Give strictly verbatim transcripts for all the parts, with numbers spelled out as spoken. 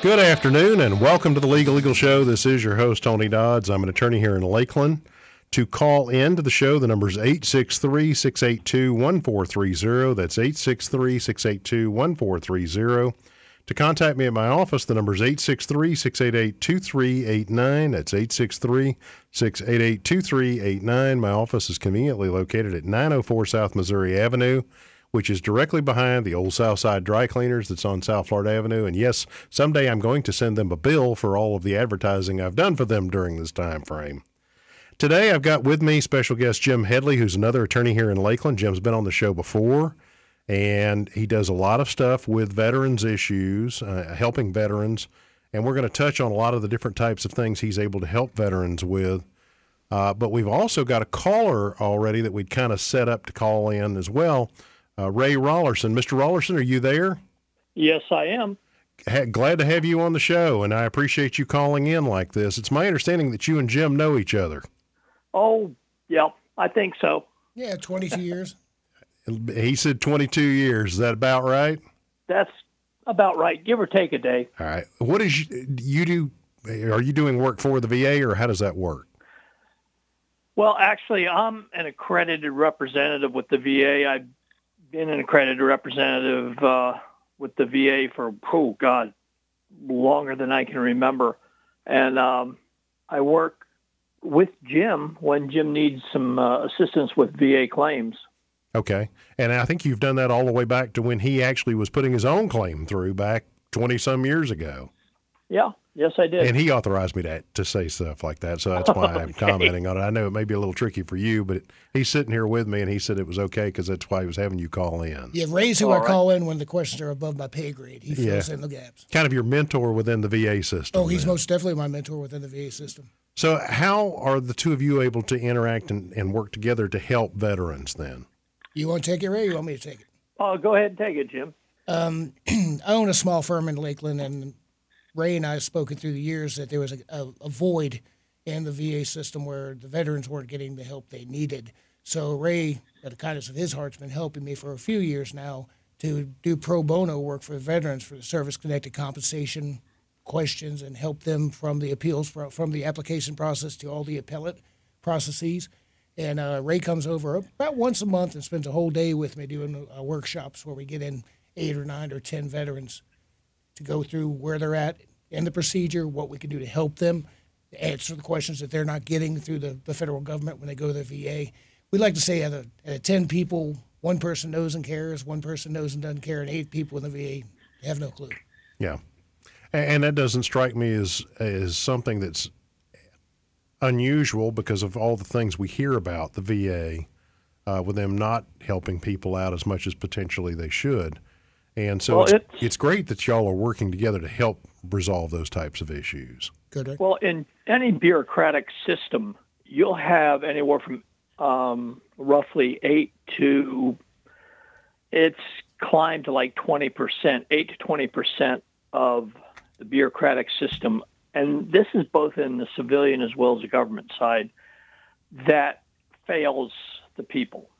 Good afternoon and welcome to the Legal Eagle Show. This is your host, Tony Dodds. I'm an attorney here in Lakeland. To call in to the show, the number is eight six three, six eight two, one four three zero. That's eight six three, six eight two, one four three zero. To contact me at my office, the number is eight six three, six eight eight, two three eight nine. That's eight six three, six eight eight, two three eight nine. My office is conveniently located at nine oh four South Missouri Avenue, which is directly behind the old Southside Dry Cleaners that's on South Florida Avenue. And yes, someday I'm going to send them a bill for all of the advertising I've done for them during this time frame. Today I've got with me special guest Jim Headley, who's another attorney here in Lakeland. Jim's been on the show before, and he does a lot of stuff with veterans issues, uh, helping veterans. And we're going to touch on a lot of the different types of things he's able to help veterans with. Uh, but we've also got a caller already that we'd kind of set up to call in as well. Uh, Ray Rollerson. Mister Rollerson, are you there? Yes, I am. Ha- glad to have you on the show, and I appreciate you calling in like this. It's my understanding that you and Jim know each other. Oh, yeah, I think so. Yeah, twenty-two years. He said twenty-two years. Is that about right? That's about right, give or take a day. All right. What is you, you do? Are you doing work for the V A, or how does that work? Well, actually, I'm an accredited representative with the V A. I been an accredited representative uh, with the V A for, oh, God, longer than I can remember. And um, I work with Jim when Jim needs some uh, assistance with V A claims. Okay. And I think you've done that all the way back to when he actually was putting his own claim through back twenty-some years ago. Yeah. Yes, I did. And he authorized me to, to say stuff like that, so that's why I'm okay. Commenting on it. I know it may be a little tricky for you, but it, he's sitting here with me, and he said it was okay because that's why he was having you call in. Yeah, Ray's who All I right. call in when the questions are above my pay grade. He fills yeah. in the gaps. Kind of your mentor within the V A system. Oh, he's then. most definitely my mentor within the V A system. So how are the two of you able to interact and, and work together to help veterans then? You want to take it, Ray, or you want me to take it? Oh, go ahead and take it, Jim. Um, I own a small firm in Lakeland, and Ray and I have spoken through the years that there was a, a, a void in the V A system where the veterans weren't getting the help they needed. So Ray, out of the kindness of his heart, has been helping me for a few years now to do pro bono work for veterans for the service-connected compensation questions and help them from the appeals, pro, from the application process to all the appellate processes. And uh, Ray comes over about once a month and spends a whole day with me doing uh, workshops where we get in eight or nine or ten veterans to go through where they're at in the procedure, what we can do to help them, answer the questions that they're not getting through the, the federal government when they go to the V A. We like to say out of, out of ten people, one person knows and cares, one person knows and doesn't care, and eight people in the V A have no clue. Yeah, and, and that doesn't strike me as, as something that's unusual because of all the things we hear about the V A uh, with them not helping people out as much as potentially they should. And so well, it's, it's, it's great that y'all are working together to help resolve those types of issues. Good. Well, in any bureaucratic system, you'll have anywhere from um, roughly eight to, it's climbed to like twenty percent, eight to twenty percent of the bureaucratic system. And this is both in the civilian as well as the government side that fails the people.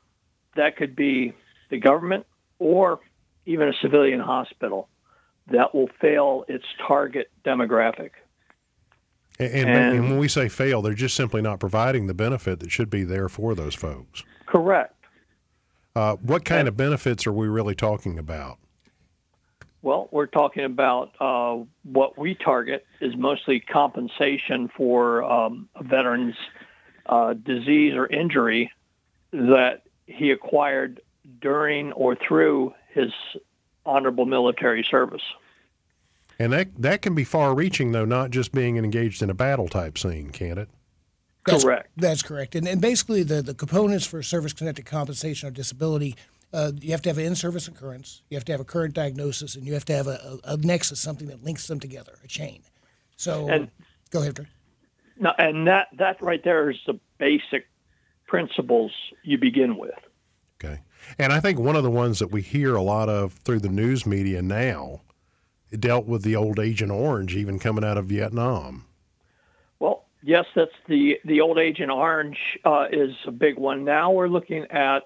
That could be the government or even a civilian hospital that will fail its target demographic. And, and, and when we say fail, they're just simply not providing the benefit that should be there for those folks. Correct. Uh, what kind and, of benefits are we really talking about? Well, we're talking about uh, what we target is mostly compensation for um, a veteran's uh, disease or injury that he acquired during or through his honorable military service. And that that can be far-reaching, though, not just being engaged in a battle-type scene, can't it? That's, correct. That's correct. And, and basically the, the components for service-connected compensation or disability, uh, you have to have an in-service occurrence, you have to have a current diagnosis, and you have to have a, a, a nexus, something that links them together, a chain. So and, go ahead, Drew. No, and that, that right there is the basic principles you begin with. Okay. And I think one of the ones that we hear a lot of through the news media now dealt with the old Agent Orange even coming out of Vietnam. Well, yes, that's the, the old Agent Orange uh, is a big one. Now we're looking at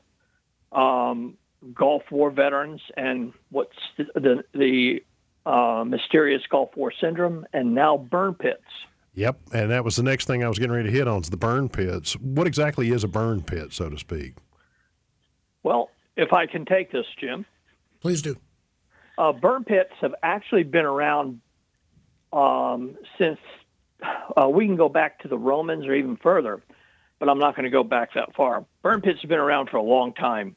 um, Gulf War veterans and what's the, the, the uh, mysterious Gulf War syndrome, and now burn pits. Yep, and that was the next thing I was getting ready to hit on, is the burn pits. What exactly is a burn pit, so to speak? Well, if I can take this, Jim. Please do. Uh, burn pits have actually been around um, since uh, we can go back to the Romans or even further, but I'm not going to go back that far. Burn pits have been around for a long time.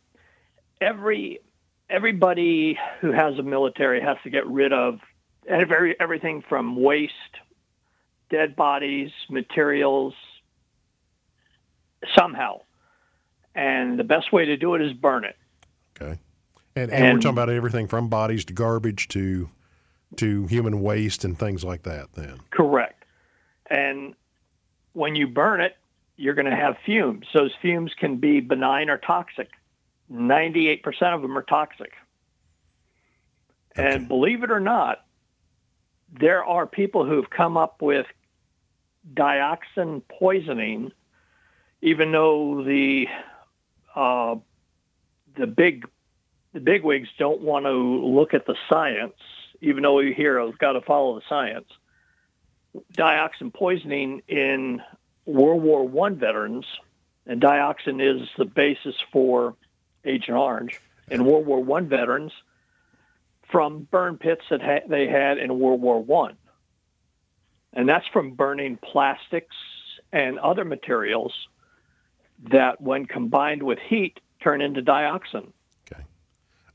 Every everybody who has a military has to get rid of every, everything from waste, dead bodies, materials, somehow. And the best way to do it is burn it. Okay. And, and, and we're talking about everything from bodies to garbage to to human waste and things like that then. Correct. And when you burn it, you're going to have fumes. Those fumes can be benign or toxic. ninety-eight percent of them are toxic. Okay. And believe it or not, there are people who've come up with dioxin poisoning, even though the uh, the big the bigwigs don't want to look at the science, even though we hear we've got to follow the science. Dioxin poisoning in World War One veterans, and dioxin is the basis for Agent Orange, and World War One veterans, from burn pits that ha- they had in World War One. And that's from burning plastics and other materials that, when combined with heat, turn into dioxin. Okay.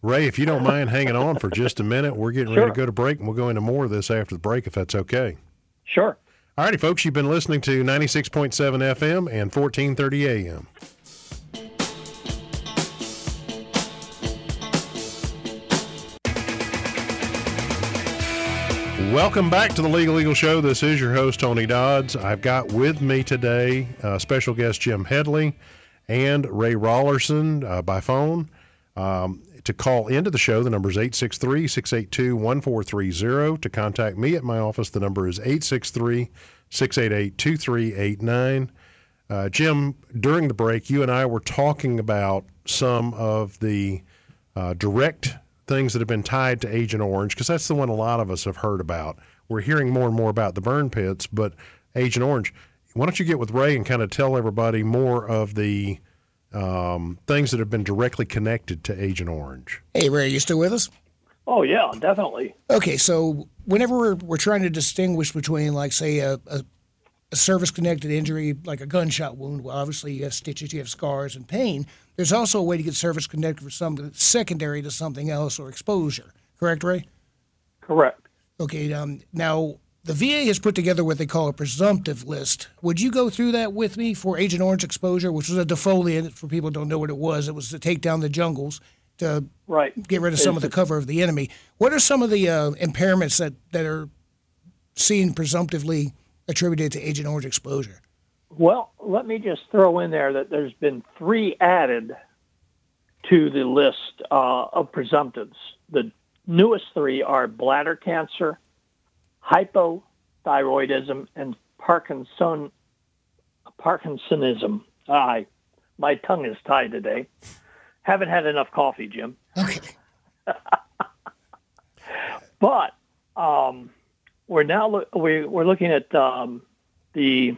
Ray, if you don't mind hanging on for just a minute, we're getting sure. ready to go to break, and we'll go into more of this after the break, if that's okay. Sure. All righty, folks, you've been listening to ninety-six point seven F M and fourteen thirty A M. Welcome back to the Legal Eagle Show. This is your host, Tony Dodds. I've got with me today uh, special guest Jim Headley and Ray Rollerson uh, by phone. Um, to call into the show, the number is eight six three, six eight two, one four three zero. To contact me at my office, the number is eight six three, six eight eight, two three eight nine. Uh, Jim, during the break, you and I were talking about some of the uh, direct things that have been tied to Agent Orange, because that's the one a lot of us have heard about. We're hearing more and more about the burn pits, but Agent Orange, why don't you get with Ray and kind of tell everybody more of the um, things that have been directly connected to Agent Orange? Hey, Ray, are you still with us? Oh, yeah, definitely. Okay, so whenever we're, we're trying to distinguish between, like, say, a, a, a service-connected injury, like a gunshot wound, well, obviously you have stitches, you have scars and pain. There's also a way to get service connected for something secondary to something else or exposure. Correct, Ray? Correct. Okay. Um, now, the V A has put together what they call a presumptive list. Would you go through that with me for Agent Orange exposure, which was a defoliant for people who don't know what it was? It was to take down the jungles to right. get rid of some it's, of the cover of the enemy. What are some of the uh, impairments that, that are seen presumptively attributed to Agent Orange exposure? Well, let me just throw in there that there's been three added to the list uh, of presumptives. The newest three are bladder cancer, hypothyroidism, and Parkinson, Parkinsonism. I, my tongue is tied today. Haven't had enough coffee, Jim. Okay. But um, we're now lo- we, we're looking at um, the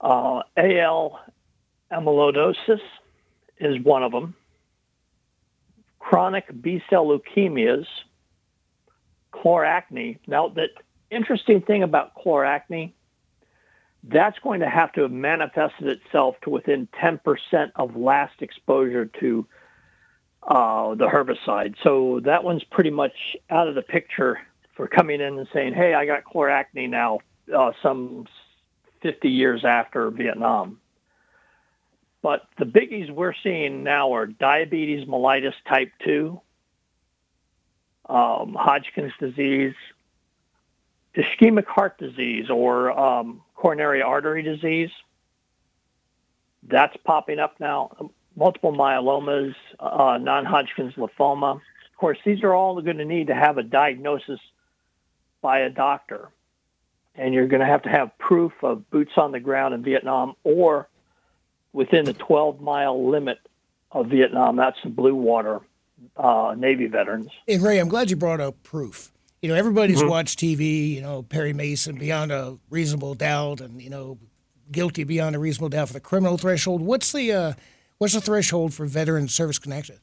Uh, A L amyloidosis is one of them, chronic B-cell leukemias, chloracne. Now, the interesting thing about chloracne, that's going to have to have manifested itself to within ten percent of last exposure to uh, the herbicide. So that one's pretty much out of the picture for coming in and saying, hey, I got chloracne now, uh, some fifty years after Vietnam. But the biggies we're seeing now are diabetes mellitus type two, um, Hodgkin's disease, ischemic heart disease, or um, coronary artery disease. That's popping up now. Multiple myelomas, uh, non-Hodgkin's lymphoma. Of course, these are all going to need to have a diagnosis by a doctor. And you're going to have to have proof of boots on the ground in Vietnam or within the twelve-mile limit of Vietnam. That's the Blue Water. uh, Navy veterans. And Ray, I'm glad you brought up proof. You know, everybody's mm-hmm. watched T V, you know, Perry Mason, Beyond a Reasonable Doubt, and, you know, guilty beyond a reasonable doubt for the criminal threshold. What's the uh, what's the threshold for veteran service connection?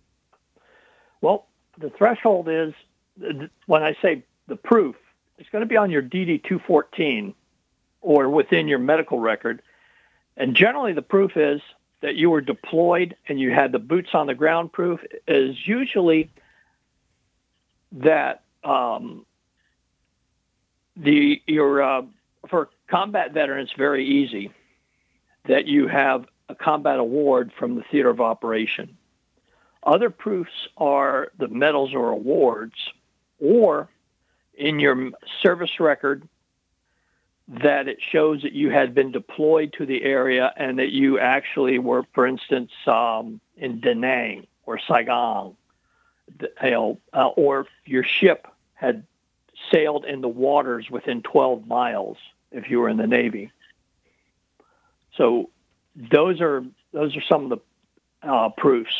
Well, the threshold is, when I say the proof, it's going to be on your D D two fourteen or within your medical record. And generally the proof is that you were deployed and you had the boots on the ground. Proof is usually that um, the your uh, for combat veterans, very easy, that you have a combat award from the theater of operation. Other proofs are the medals or awards, or in your service record that it shows that you had been deployed to the area and that you actually were, for instance, um, in Da Nang or Saigon, uh, or your ship had sailed in the waters within twelve miles if you were in the Navy. So those are those are some of the uh, proofs.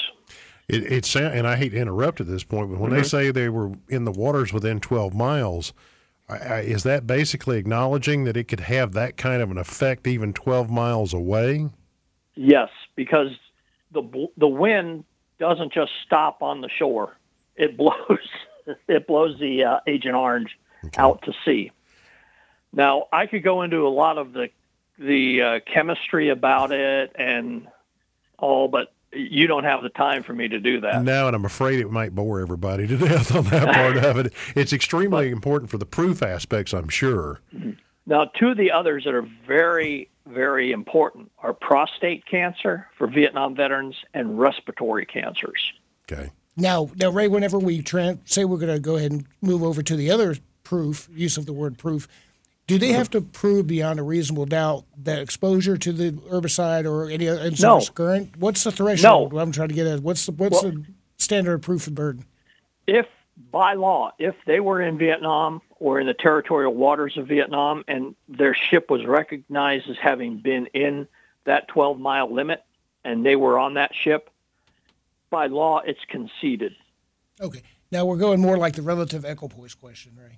It, it sound, and I hate to interrupt at this point, but when mm-hmm. they say they were in the waters within twelve miles, I, I, is that basically acknowledging that it could have that kind of an effect even twelve miles away? Yes, because the the wind doesn't just stop on the shore; it blows it blows the uh, Agent Orange okay. out to sea. Now, I could go into a lot of the the uh, chemistry about it and all, but you don't have the time for me to do that. No, and I'm afraid it might bore everybody to death on that part of it. It's extremely but, important for the proof aspects, I'm sure. Now, two of the others that are very, very important are prostate cancer for Vietnam veterans and respiratory cancers. Okay. Now, now Ray, whenever we tra- say we're going to go ahead and move over to the other proof, use of the word proof, do they have to prove beyond a reasonable doubt that exposure to the herbicide or any other insurance no. current? What's the threshold? No. What I'm trying to get at. What's the what's well, the standard of proof and burden? If by law, if they were in Vietnam or in the territorial waters of Vietnam and their ship was recognized as having been in that twelve mile limit and they were on that ship, by law it's conceded. Okay. Now we're going more like the relative equipoise question, right?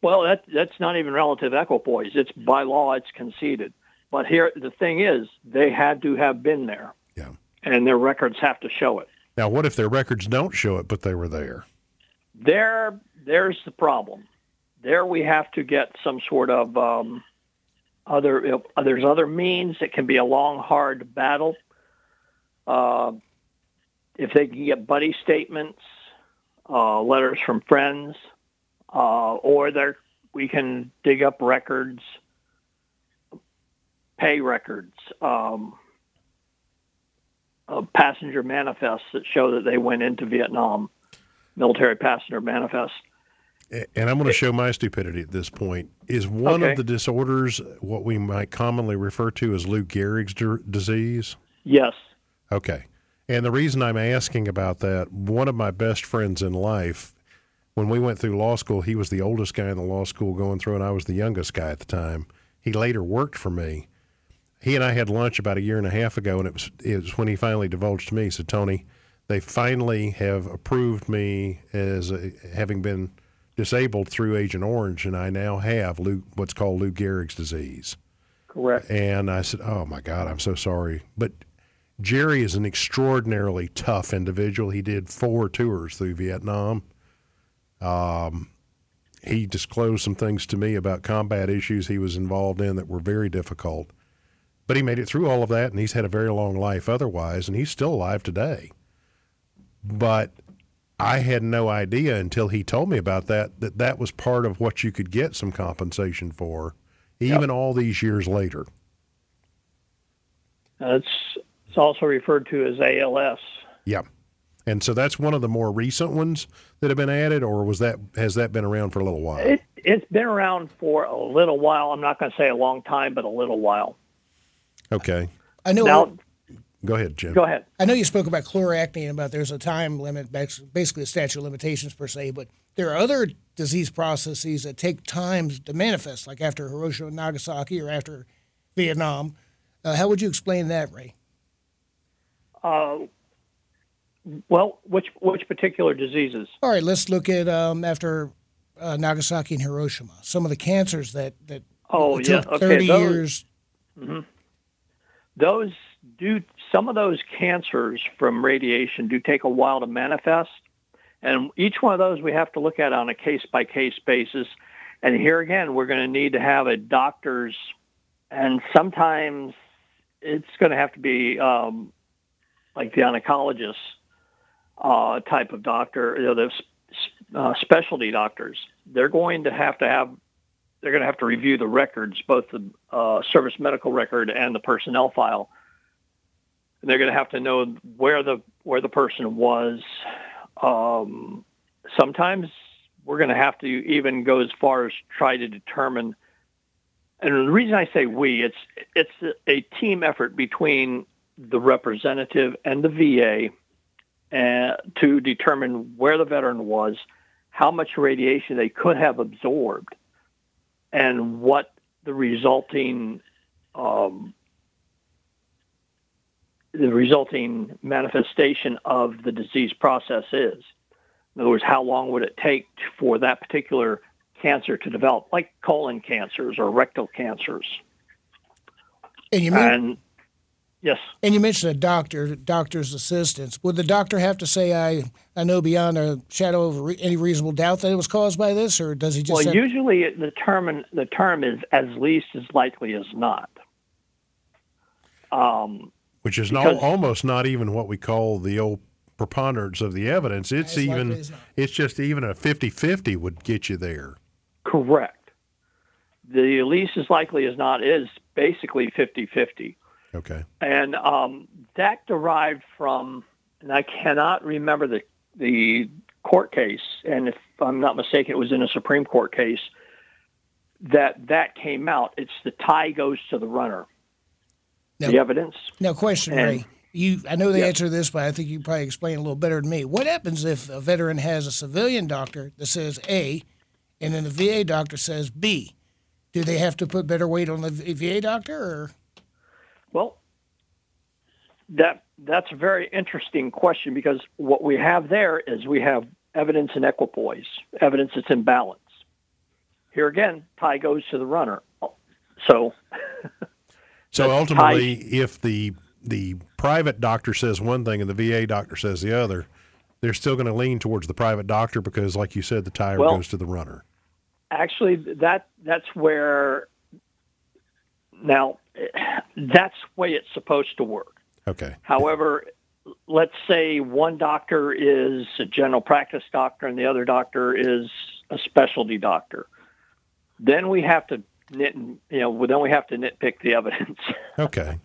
Well, that, that's not even relative equipoise. It's by law, it's conceded. But here, the thing is, they had to have been there. Yeah. And their records have to show it. Now, what if their records don't show it, but they were there? There, there's the problem. There we have to get some sort of um, other, uh, there's other means. It can be a long, hard battle. Uh, if they can get buddy statements, uh, letters from friends, Uh, or there, we can dig up records, pay records, um, uh, passenger manifests that show that they went into Vietnam, military passenger manifests. And I'm going to show my stupidity at this point. Is one okay. of the disorders what we might commonly refer to as Lou Gehrig's d- disease? Yes. Okay. And the reason I'm asking about that, one of my best friends in life, when we went through law school, he was the oldest guy in the law school going through, and I was the youngest guy at the time. He later worked for me. He and I had lunch about a year and a half ago, and it was, it was when he finally divulged to me. He said, Tony, they finally have approved me as a, having been disabled through Agent Orange, and I now have Lou, what's called Lou Gehrig's disease. Correct. And I said, oh, my God, I'm so sorry. But Jerry is an extraordinarily tough individual. He did four tours through Vietnam. Um, he disclosed some things to me about combat issues he was involved in that were very difficult, but he made it through all of that, and he's had a very long life otherwise, and he's still alive today. But I had no idea until he told me about that, that that was part of what you could get some compensation for, even yep. all these years later. Uh, it's, it's also referred to as A L S. Yeah. And so that's one of the more recent ones that have been added, or was that has that been around for a little while? It, it's been around for a little while. I'm not going to say a long time, but a little while. Okay. I know. Now, go ahead, Jim. Go ahead. I know you spoke about chloracne and about there's a time limit, basically a statute of limitations per se, but there are other disease processes that take time to manifest, like after Hiroshima and Nagasaki or after Vietnam. Uh, how would you explain that, Ray? Uh Well, which which particular diseases? All right, let's look at um, after uh, Nagasaki and Hiroshima, some of the cancers that that oh, took yeah. okay. thirty those, years. Mm-hmm. Those do some of those cancers from radiation do take a while to manifest, and each one of those we have to look at on a case by case basis. And here again, we're going to need to have a doctor's, and sometimes it's going to have to be um, like the oncologist uh, type of doctor, you know, the uh, specialty doctors. They're going to have to have, they're going to have to review the records, both the uh, service medical record and the personnel file. And they're going to have to know where the where the person was. Um, sometimes we're going to have to even go as far as try to determine. And the reason I say we, it's it's a team effort between the representative and the V A uh, to determine where the veteran was, how much radiation they could have absorbed, and what the resulting um, the resulting manifestation of the disease process is. In other words, how long would it take for that particular cancer to develop, like colon cancers or rectal cancers. And you mean, and, yes. And you mentioned a doctor, doctor's assistants. Would the doctor have to say, I, I know beyond a shadow of re- any reasonable doubt that it was caused by this, or does he just... Well, have... usually the term, the term is as least as likely as not. Um, Which is because, no, almost not even what we call the old preponderance of the evidence. It's even, it's just even a fifty-fifty would get you there. Correct. The least as likely as not is basically fifty-fifty. Okay. And um, that derived from, and I cannot remember the the court case, and if I'm not mistaken, it was in a Supreme Court case, that that came out. It's the tie goes to the runner. Now, the evidence. Now, question, and, Ray. You, I know the yep. answer to this, but I think you probably explain a little better than me. What happens if a veteran has a civilian doctor that says A, and then the V A doctor says B? Do they have to put better weight on the V A doctor? Or? Well, that that's a very interesting question, because what we have there is we have evidence in equipoise, evidence that's in balance. Here again, tie goes to the runner. So, so ultimately, tie, if the the private doctor says one thing and the V A doctor says the other, they're still going to lean towards the private doctor because, like you said, the tire well, goes to the runner. Actually, that that's where now that's the way it's supposed to work. Okay. However, let's say one doctor is a general practice doctor and the other doctor is a specialty doctor. Then we have to nit, you know, then we have to nitpick the evidence. Okay.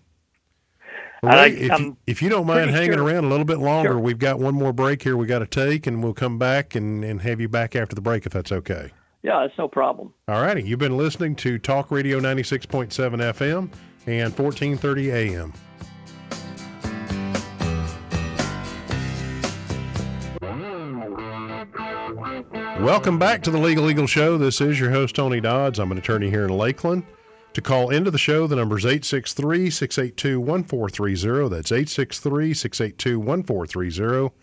Well, I, if, you, if you don't mind hanging sure. around a little bit longer, sure. we've got one more break here we got to take, and we'll come back and, and have you back after the break if that's okay. Yeah, that's no problem. All righty. You've been listening to Talk Radio ninety-six point seven F M and fourteen thirty A M. Welcome back to the Legal Eagle Show. This is your host, Tony Dodds. I'm an attorney here in Lakeland. To call into the show, the number is eight six three, six eight two, one four three zero. That's eight six three, six eight two, one four three zero.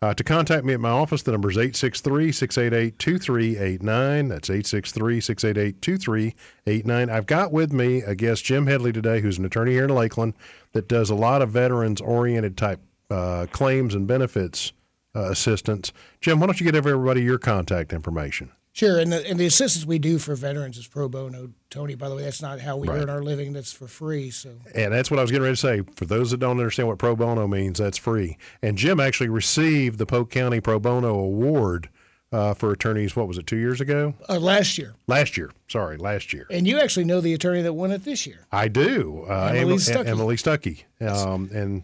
Uh, to contact me at my office, the number is eight six three, six eight eight, two three eight nine. That's eight six three, six eight eight, two three eight nine. I've got with me a guest, Jim Headley, today, who's an attorney here in Lakeland that does a lot of veterans-oriented type uh, claims and benefits uh, assistance. Jim, why don't you give everybody your contact information? Sure, and the, and the assistance we do for veterans is pro bono, Tony. By the way, that's not how we right. earn our living. That's for free. So, and that's what I was getting ready to say. For those that don't understand what pro bono means, that's free. And Jim actually received the Polk County Pro Bono Award uh, for attorneys, what was it, two years ago? Uh, last year. Last year. Sorry, last year. And you actually know the attorney that won it this year. I do. Uh, Emily Stuckey. Emily Stuckey. Um, and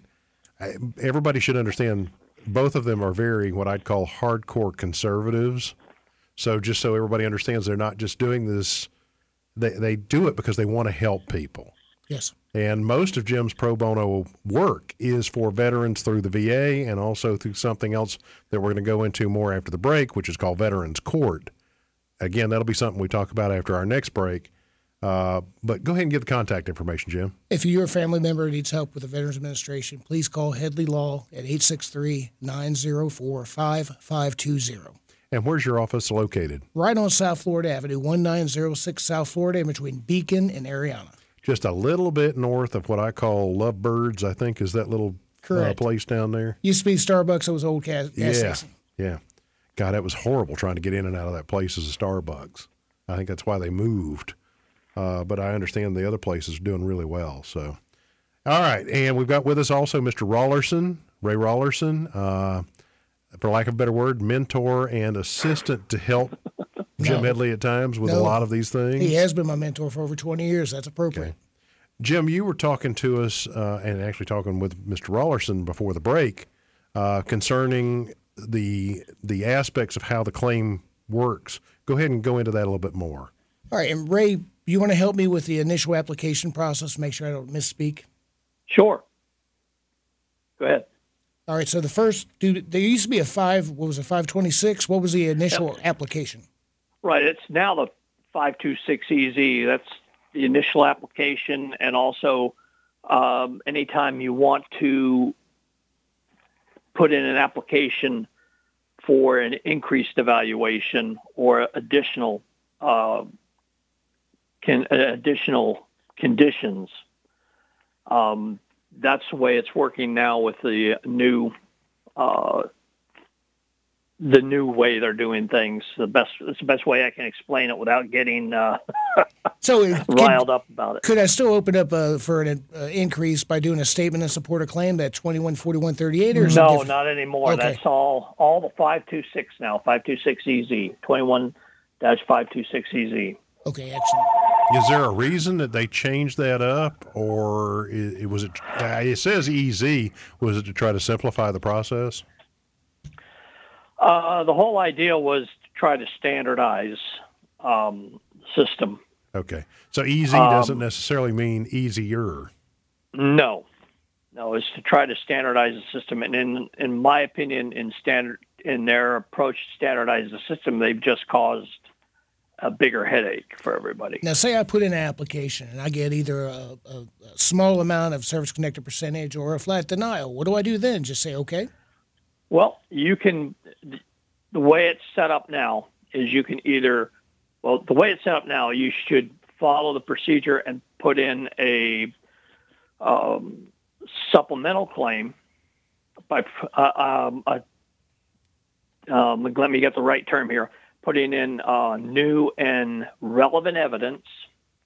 I, everybody should understand both of them are very what I'd call hardcore conservatives. So just so everybody understands, they're not just doing this. They they do it because they want to help people. Yes. And most of Jim's pro bono work is for veterans through the V A and also through something else that we're going to go into more after the break, which is called Veterans Court. Again, that'll be something we talk about after our next break. Uh, but go ahead and give the contact information, Jim. If you're a family member who needs help with the Veterans Administration, please call Hedley Law at eight six three, nine zero four, five five two zero. And where's your office located? Right on South Florida Avenue, one nine zero six South Florida, in between Beacon and Ariana. Just a little bit north of what I call Lovebirds, I think, is that little uh, place down there. Used to be Starbucks. It was old gas yeah. station. Yeah. God, that was horrible trying to get in and out of that place as a Starbucks. I think that's why they moved. Uh, but I understand the other place is doing really well. So, all right. And we've got with us also Mister Rollerson, Ray Rollerson, uh, for lack of a better word, mentor and assistant to help no. Jim Headley at times with no. a lot of these things. He has been my mentor for over twenty years. That's appropriate. Okay. Jim, you were talking to us uh, and actually talking with Mister Rollerson before the break uh, concerning the the aspects of how the claim works. Go ahead and go into that a little bit more. All right. And Ray, you want to help me with the initial application process, make sure I don't misspeak? Sure. Go ahead. All right, so the first, dude, there used to be a five, what was it, five twenty-six? What was the initial yep. application? Right, it's now the five twenty-six E Z. That's the initial application, and also um, anytime you want to put in an application for an increased evaluation or additional uh Can, uh, additional conditions. Um, that's the way it's working now with the new, uh, the new way they're doing things. The best, it's the best way I can explain it without getting uh, so can, riled up about it. Could I still open up uh, for an uh, increase by doing a statement in support of claim that twenty-one forty-one thirty-eight or something? No, different? Not anymore. Okay. That's all. All the five twenty-six now. five twenty-six E Z. twenty-one dash five twenty-six E Z. Okay, excellent. Is there a reason that they changed that up, or it was it? It says E Z. Was it to try to simplify the process? Uh, the whole idea was to try to standardize um, system. Okay, so E Z doesn't um, necessarily mean easier. No, no, it's to try to standardize the system, and in in my opinion, in standard in their approach to standardize the system, they've just caused a bigger headache for everybody. Now, say I put in an application and I get either a, a, a small amount of service-connected percentage or a flat denial. What do I do then? Just say, okay? Well, you can, the way it's set up now is you can either, well, the way it's set up now, you should follow the procedure and put in a um, supplemental claim by, uh, um, a, um, let me get the right term here, putting in uh, new and relevant evidence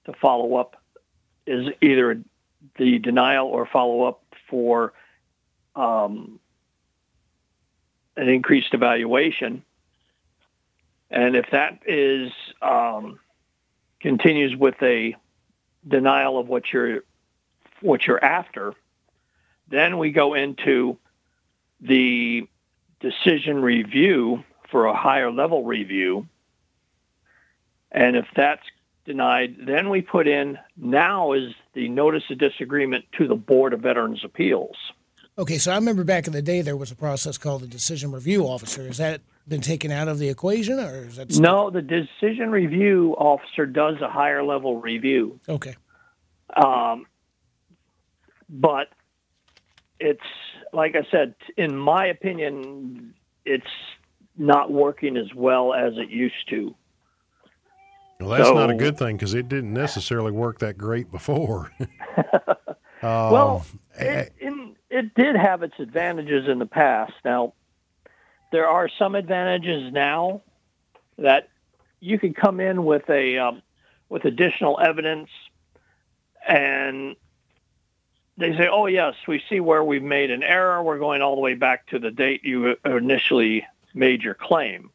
to follow up is either the denial or follow up for um, an increased evaluation. And if that is um, continues with a denial of what you're what you're after, then we go into the decision review for a higher level review. And if that's denied, then we put in, now is the notice of disagreement to the Board of Veterans Appeals. Okay, so I remember back in the day there was a process called the decision review officer. Has that been taken out of the equation, or is that still? No, the decision review officer does a higher level review. Okay. Um, but it's, like I said, in my opinion, it's not working as well as it used to. Well, that's so, not a good thing, because it didn't necessarily work that great before. um, well, it, it, it did have its advantages in the past. Now, there are some advantages now that you can come in with a um, with additional evidence, and they say, "Oh yes, we see where we've made an error. We're going all the way back to the date you initially made your claim."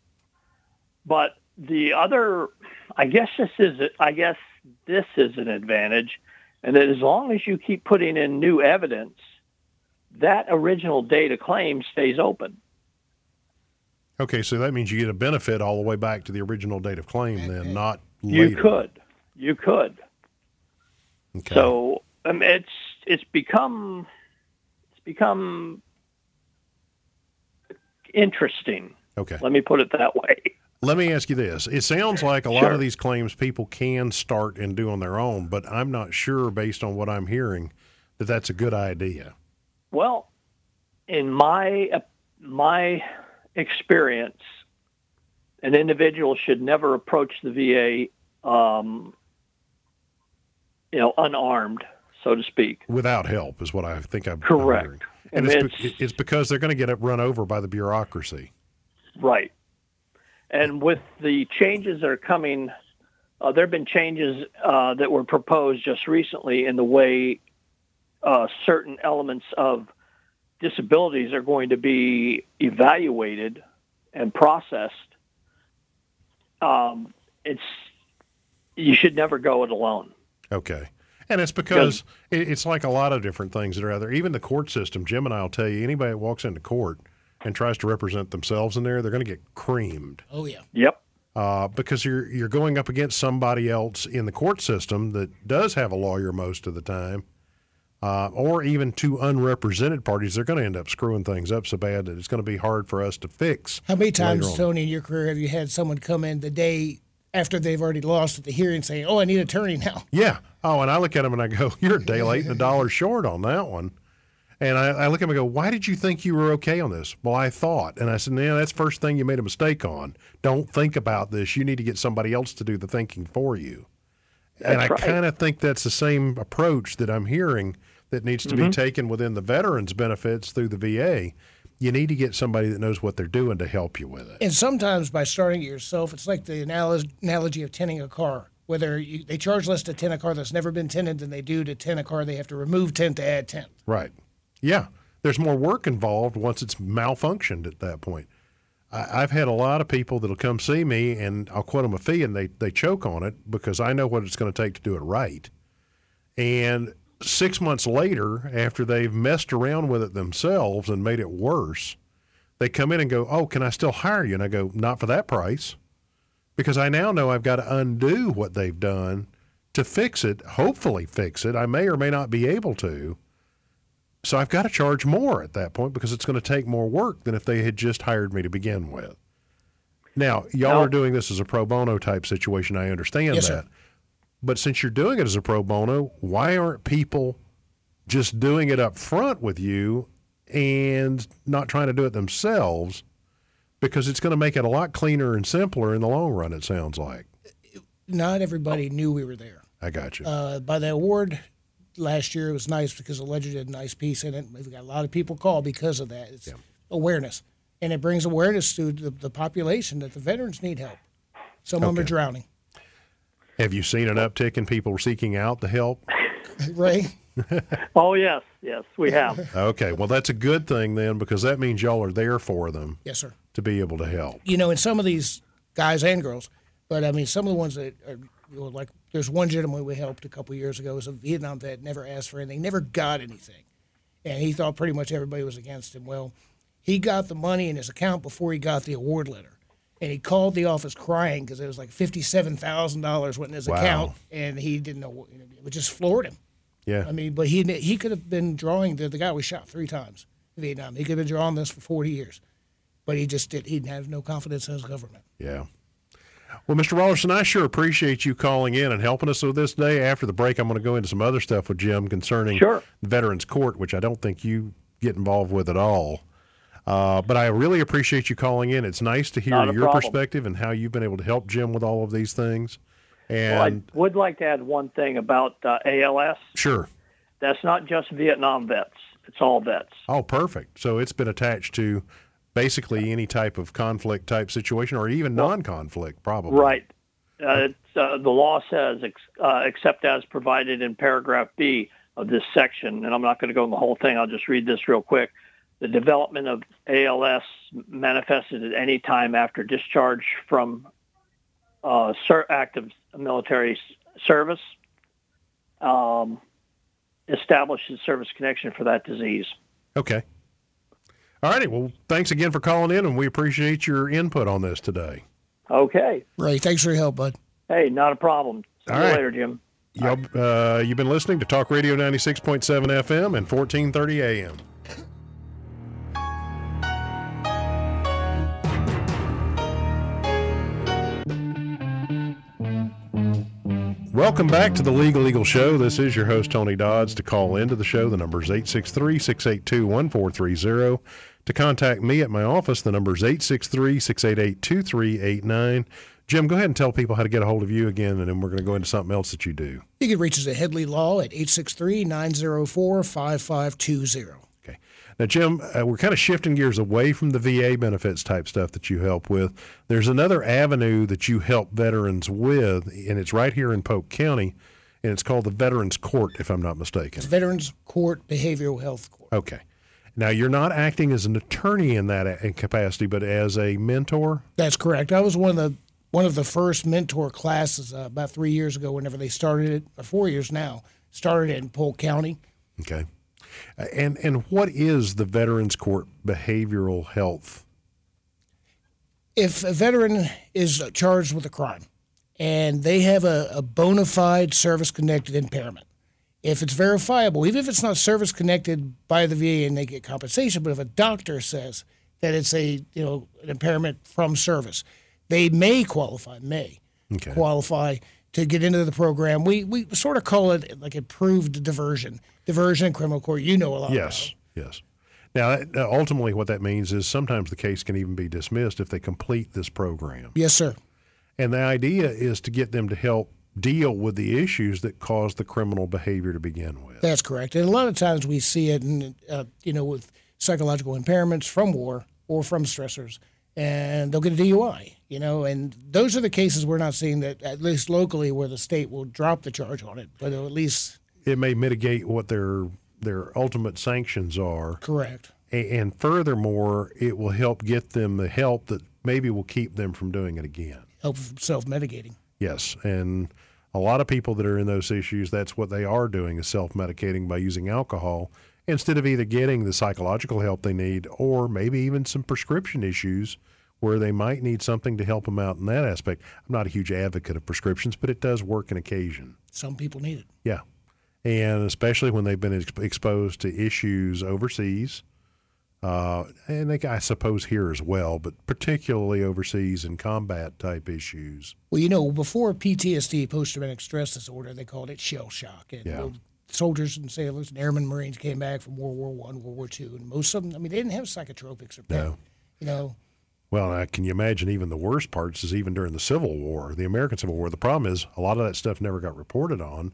But the other, I guess this is, I guess this is an advantage, and that as long as you keep putting in new evidence, that original date of claim stays open. Okay, so that means you get a benefit all the way back to the original date of claim, then, not later. You could, you could. Okay. So um, it's it's become it's become. interesting. Okay. Let me put it that way. Let me ask you this. It sounds like a lot sure. of these claims people can start and do on their own, but I'm not sure, based on what I'm hearing, that that's a good idea. Well, in my uh, my experience, an individual should never approach the V A, um, you know, unarmed, so to speak. Without help is what I think I'm Correct. Hearing. And, and it's, it's, it's because they're going to get run over by the bureaucracy. Right. And with the changes that are coming, uh, there have been changes uh, that were proposed just recently in the way uh, certain elements of disabilities are going to be evaluated and processed. Um, it's you should never go it alone. Okay. And it's because it's like a lot of different things that are out there. Even the court system, Jim and I will tell you, anybody that walks into court and tries to represent themselves in there, they're going to get creamed. Oh, yeah. Yep. Uh, because you're you're going up against somebody else in the court system that does have a lawyer most of the time, uh, or even two unrepresented parties. They're going to end up screwing things up so bad that it's going to be hard for us to fix. How many times, Tony, in your career have you had someone come in the day after they've already lost at the hearing saying, oh, I need an attorney now? Yeah. Oh, and I look at them and I go, you're a day late and a dollar short on that one. And I, I look at him and go, why did you think you were okay on this? Well, I thought. And I said, no, that's the first thing you made a mistake on. Don't think about this. You need to get somebody else to do the thinking for you. That's and I right. kind of think that's the same approach that I'm hearing that needs to mm-hmm. be taken within the veterans' benefits through the V A. You need to get somebody that knows what they're doing to help you with it. And sometimes by starting it yourself, it's like the analogy of tinning a car. Whether you, they charge less to tint a car that's never been tinted than they do to tint a car they have to remove tint to add tint. Right. Yeah, there's more work involved once it's malfunctioned at that point. I, I've had a lot of people that'll come see me, and I'll quote them a fee, and they, they choke on it because I know what it's going to take to do it right. And six months later, after they've messed around with it themselves and made it worse, they come in and go, oh, can I still hire you? And I go, not for that price, because I now know I've got to undo what they've done to fix it, hopefully fix it. I may or may not be able to. So I've got to charge more at that point because it's going to take more work than if they had just hired me to begin with. Now, y'all now, are doing this as a pro bono type situation. I understand yes, that. Sir. But since you're doing it as a pro bono, why aren't people just doing it up front with you and not trying to do it themselves? Because it's going to make it a lot cleaner and simpler in the long run, it sounds like. Not everybody oh. knew we were there. I got you. Uh, by the award... Last year it was nice because the Ledger did a nice piece in it. We've got a lot of people call because of that. It's yeah. awareness. And it brings awareness to the, the population that the veterans need help. Some of them are drowning. Have you seen an uptick in people seeking out the help? Ray? Oh, yes. Yes, we have. Okay. Well, that's a good thing then, because that means y'all are there for them. Yes, sir. To be able to help. You know, and some of these guys and girls, but I mean, some of the ones that are, you know, like, there's one gentleman we helped a couple of years ago. It was a Vietnam vet, never asked for anything, never got anything. And he thought pretty much everybody was against him. Well, he got the money in his account before he got the award letter. And he called the office crying because it was like fifty-seven thousand dollars went in his wow. account, and he didn't know, it just floored him. Yeah. I mean, but he he could have been drawing, the, the guy was shot three times in Vietnam. He could have been drawing this for forty years. But he just did, he didn't have no confidence in his government. Yeah. Well, Mister Rollerson, I sure appreciate you calling in and helping us with this day. After the break, I'm going to go into some other stuff with Jim concerning sure. Veterans Court, which I don't think you get involved with at all. Uh, but I really appreciate you calling in. It's nice to hear your problem. perspective and how you've been able to help Jim with all of these things. And well, I would like to add one thing about uh, A L S. Sure. That's not just Vietnam vets. It's all vets. Oh, perfect. So it's been attached to... basically any type of conflict-type situation, or even well, non-conflict, probably. Right. Uh, it's, uh, the law says, ex uh, except as provided in paragraph B of this section, and I'm not going to go in the whole thing, I'll just read this real quick. The development of A L S manifested at any time after discharge from uh, active military service um, establishes service connection for that disease. Okay. All righty. Well, thanks again for calling in, and we appreciate your input on this today. Okay. Ray, thanks for your help, bud. Hey, not a problem. See All you right. later, Jim. Y'all, uh, you've been listening to Talk Radio ninety-six point seven F M and fourteen thirty A M. Welcome back to the Legal Eagle Show. This is your host, Tony Dodds. To call into the show, the number is eight six three, six eight two, one four three zero. To contact me at my office, the number is eight six three, six eight eight, two three eight nine. Jim, go ahead and tell people how to get a hold of you again, and then we're going to go into something else that you do. You can reach us at Hedley Law at eight six three, nine zero four, five five two zero. Okay. Now, Jim, uh, we're kind of shifting gears away from the V A benefits type stuff that you help with. There's another avenue that you help veterans with, and it's right here in Polk County, and it's called the Veterans Court, if I'm not mistaken. It's Veterans Court Behavioral Health Court. Okay. Now, you're not acting as an attorney in that capacity, but as a mentor? That's correct. I was one of the One of the first mentor classes uh, about three years ago, whenever they started it, or four years now, started in Polk County. Okay. And and what is the Veterans Court Behavioral Health? If a veteran is charged with a crime and they have a, a bona fide service-connected impairment, if it's verifiable, even if it's not service-connected by the V A and they get compensation, but if a doctor says that it's a you know an impairment from service, they may qualify, may okay. qualify to get into the program. We we sort of call it like improved diversion. Diversion in criminal court, you know a lot yes, about it. Yes, yes. Now, ultimately what that means is sometimes the case can even be dismissed if they complete this program. Yes, sir. And the idea is to get them to help deal with the issues that cause the criminal behavior to begin with. That's correct. And a lot of times we see it in, uh, you know, with psychological impairments from war or from stressors, and they'll get a D U I, you know, and those are the cases we're not seeing that, at least locally, where the state will drop the charge on it, but at least it may mitigate what their their ultimate sanctions are. Correct. And furthermore, it will help get them the help that maybe will keep them from doing it again. Help self-medicating. Yes, and a lot of people that are in those issues, that's what they are doing, is self-medicating by using alcohol instead of either getting the psychological help they need or maybe even some prescription issues where they might need something to help them out in that aspect. I'm not a huge advocate of prescriptions, but it does work on occasion. Some people need it. Yeah, and especially when they've been ex- exposed to issues overseas, uh, and they, I suppose here as well, but particularly overseas in combat-type issues. Well, you know, before P T S D, post-traumatic stress disorder, they called it shell shock. And yeah. Soldiers and sailors and airmen, Marines came back from World War One, World War Two, and most of them, I mean, they didn't have psychotropics or pain, no. you know. Well, I, can you imagine even the worst parts is even during the Civil War, the American Civil War. The problem is a lot of that stuff never got reported on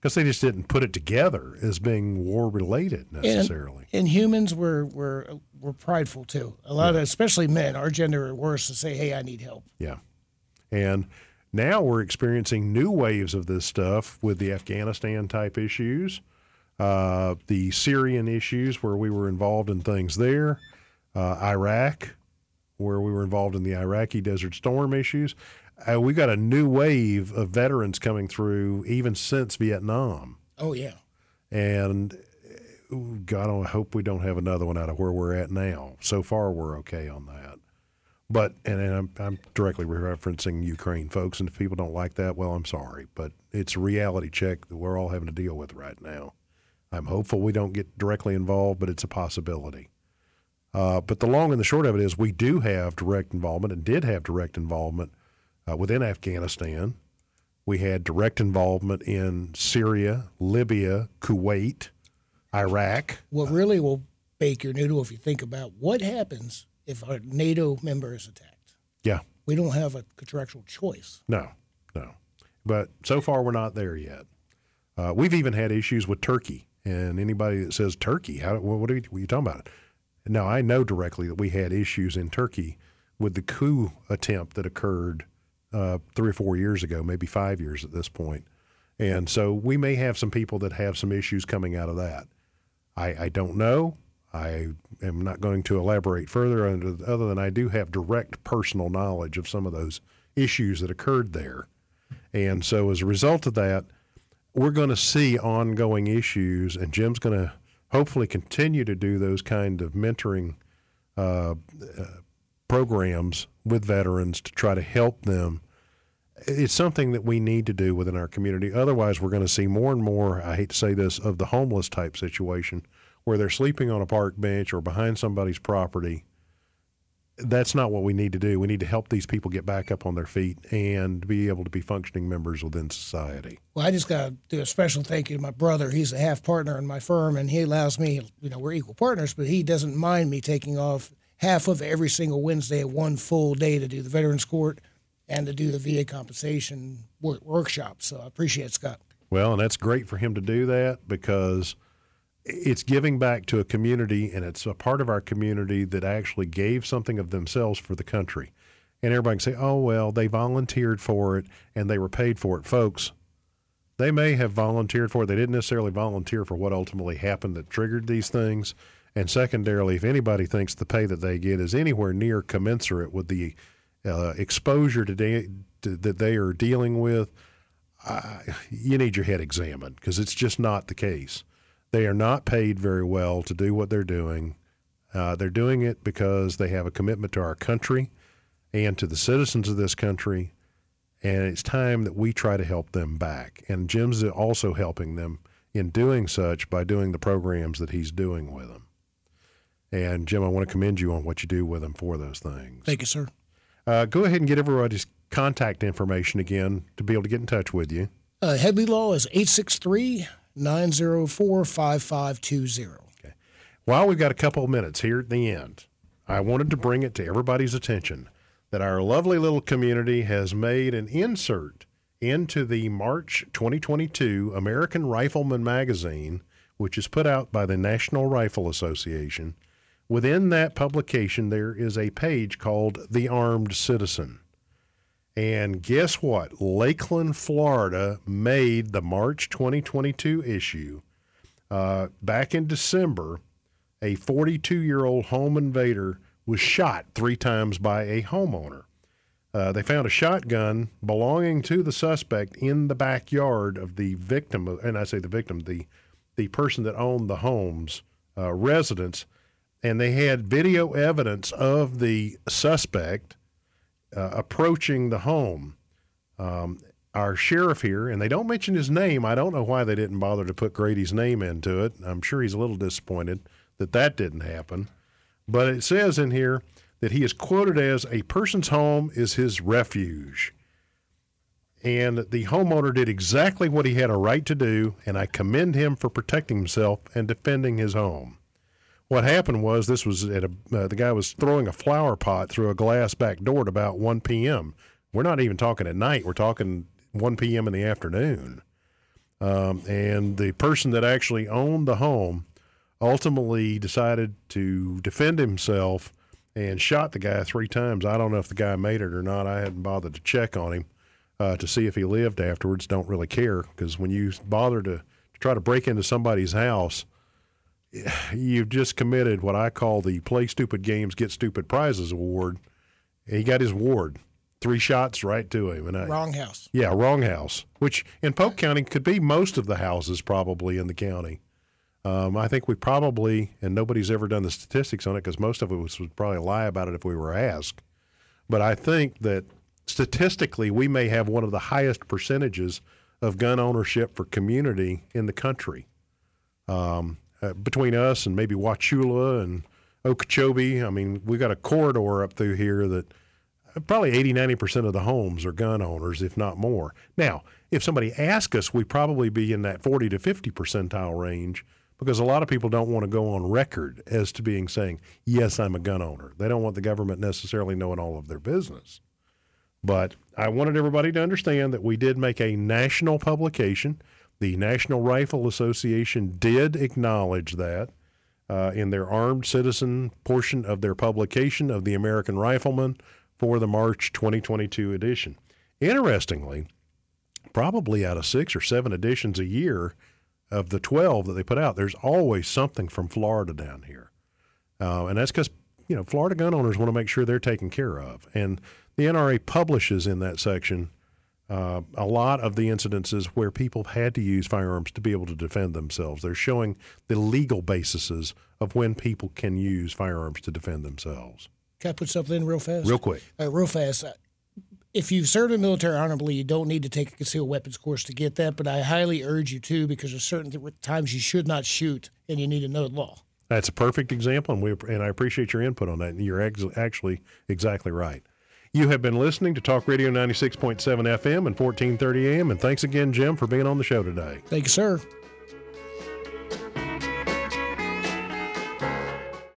because no. they just didn't put it together as being war-related necessarily. And, and humans were, were were prideful too. A lot yeah. of, especially men, our gender are worse to say, hey, I need help. Yeah, and now we're experiencing new waves of this stuff with the Afghanistan-type issues, uh, the Syrian issues where we were involved in things there, uh, Iraq, where we were involved in the Iraqi Desert Storm issues. Uh, we got a new wave of veterans coming through even since Vietnam. Oh, yeah. And God, I hope we don't have another one out of where we're at now. So far, we're okay on that. But and, and I'm, I'm directly referencing Ukraine, folks, and if people don't like that, well, I'm sorry. But it's a reality check that we're all having to deal with right now. I'm hopeful we don't get directly involved, but it's a possibility. Uh, but the long and the short of it is we do have direct involvement and did have direct involvement uh, within Afghanistan. We had direct involvement in Syria, Libya, Kuwait, Iraq. What really will bake your noodle if you think about what happens if our NATO member is attacked. Yeah. We don't have a contractual choice. No, no. But so far we're not there yet. Uh, we've even had issues with Turkey. And anybody that says Turkey, how, what, are you, what are you talking about? Now, I know directly that we had issues in Turkey with the coup attempt that occurred uh, three or four years ago, maybe five years at this point. And so we may have some people that have some issues coming out of that. I, I don't know. I am not going to elaborate further other than I do have direct personal knowledge of some of those issues that occurred there. And so as a result of that, we're going to see ongoing issues, and Jim's going to hopefully continue to do those kind of mentoring uh, uh, programs with veterans to try to help them. It's something that we need to do within our community. Otherwise, we're going to see more and more, I hate to say this, of the homeless type situation, where they're sleeping on a park bench or behind somebody's property that's not what we need to do. We need to help these people get back up on their feet and be able to be functioning members within society. Well, I just got to do a special thank you to my brother. He's a half partner in my firm, and he allows me, you know, we're equal partners, but he doesn't mind me taking off half of every single Wednesday, one full day to do the Veterans Court and to do the V A compensation work workshop. So I appreciate it, Scott. Well, and that's great for him to do that, because it's giving back to a community, and it's a part of our community that actually gave something of themselves for the country. And everybody can say, oh, well, they volunteered for it and they were paid for it. Folks, they may have volunteered for it. They didn't necessarily volunteer for what ultimately happened that triggered these things. And secondarily, if anybody thinks the pay that they get is anywhere near commensurate with the uh, exposure to de- to, that they are dealing with, uh, you need your head examined, because it's just not the case. They are not paid very well to do what they're doing. Uh, they're doing it because they have a commitment to our country and to the citizens of this country, and it's time that we try to help them back. And Jim's also helping them in doing such by doing the programs that he's doing with them. And, Jim, I want to commend you on what you do with them for those things. Thank you, sir. Uh, go ahead and get everybody's contact information again to be able to get in touch with you. Uh, Hedley Law is eight six three, nine oh four, five five two oh. Okay. While we've got a couple of minutes here at the end, I wanted to bring it to everybody's attention that our lovely little community has made an insert into the March twenty twenty-two American Rifleman magazine, which is put out by the National Rifle Association. Within that publication, there is a page called The Armed Citizen. And guess what? Lakeland, Florida made the March twenty twenty-two issue. Uh, back in December, a forty-two-year-old home invader was shot three times by a homeowner. Uh, they found a shotgun belonging to the suspect in the backyard of the victim, and I say the victim, the, the person that owned the home's uh, residence, and they had video evidence of the suspect Uh, approaching the home. Um, our sheriff here, and they don't mention his name. I don't know why they didn't bother to put Grady's name into it. I'm sure he's a little disappointed that that didn't happen. But it says in here that he is quoted as, "A person's home is his refuge." And the homeowner did exactly what he had a right to do, and I commend him for protecting himself and defending his home. What happened was this was at a, uh, the guy was throwing a flower pot through a glass back door at about one p.m. We're not even talking at night. We're talking one p.m. in the afternoon. Um, and the person that actually owned the home ultimately decided to defend himself and shot the guy three times. I don't know if the guy made it or not. I hadn't bothered to check on him uh, to see if he lived afterwards. Don't really care, because when you bother to, to try to break into somebody's house, you've just committed what I call the play stupid games, get stupid prizes award. He got his award, three shots right to him. And I, wrong house. Yeah, wrong house, which in Polk County could be most of the houses probably in the county. Um, I think we probably, and nobody's ever done the statistics on it because most of us would probably lie about it if we were asked. But I think that statistically we may have one of the highest percentages of gun ownership for community in the country. Um Uh, between us and maybe Wachula and Okeechobee, I mean, we've got a corridor up through here that probably eighty, ninety percent of the homes are gun owners, if not more. Now, if somebody asks us, we'd probably be in that forty to fifty percentile range, because a lot of people don't want to go on record as to being saying, yes, I'm a gun owner. They don't want the government necessarily knowing all of their business. But I wanted everybody to understand that we did make a national publication. The National Rifle Association did acknowledge that uh, in their Armed Citizen portion of their publication of the American Rifleman for the March twenty twenty-two edition. Interestingly, probably out of six or seven editions a year of the twelve that they put out, there's always something from Florida down here. Uh, and that's because, you know, Florida gun owners want to make sure they're taken care of. And the N R A publishes in that section Uh, a lot of the incidences where people had to use firearms to be able to defend themselves. They're showing the legal basis of when people can use firearms to defend themselves. Can I put something in real fast? Real quick. Uh, real fast. If you've served in the military honorably, you don't need to take a concealed weapons course to get that, but I highly urge you to, because there's certain times you should not shoot and you need to know the law. That's a perfect example, and we and I appreciate your input on that. And you're ex actually exactly right. You have been listening to Talk Radio ninety-six point seven F M and fourteen thirty A M, and thanks again, Jim, for being on the show today. Thank you, sir.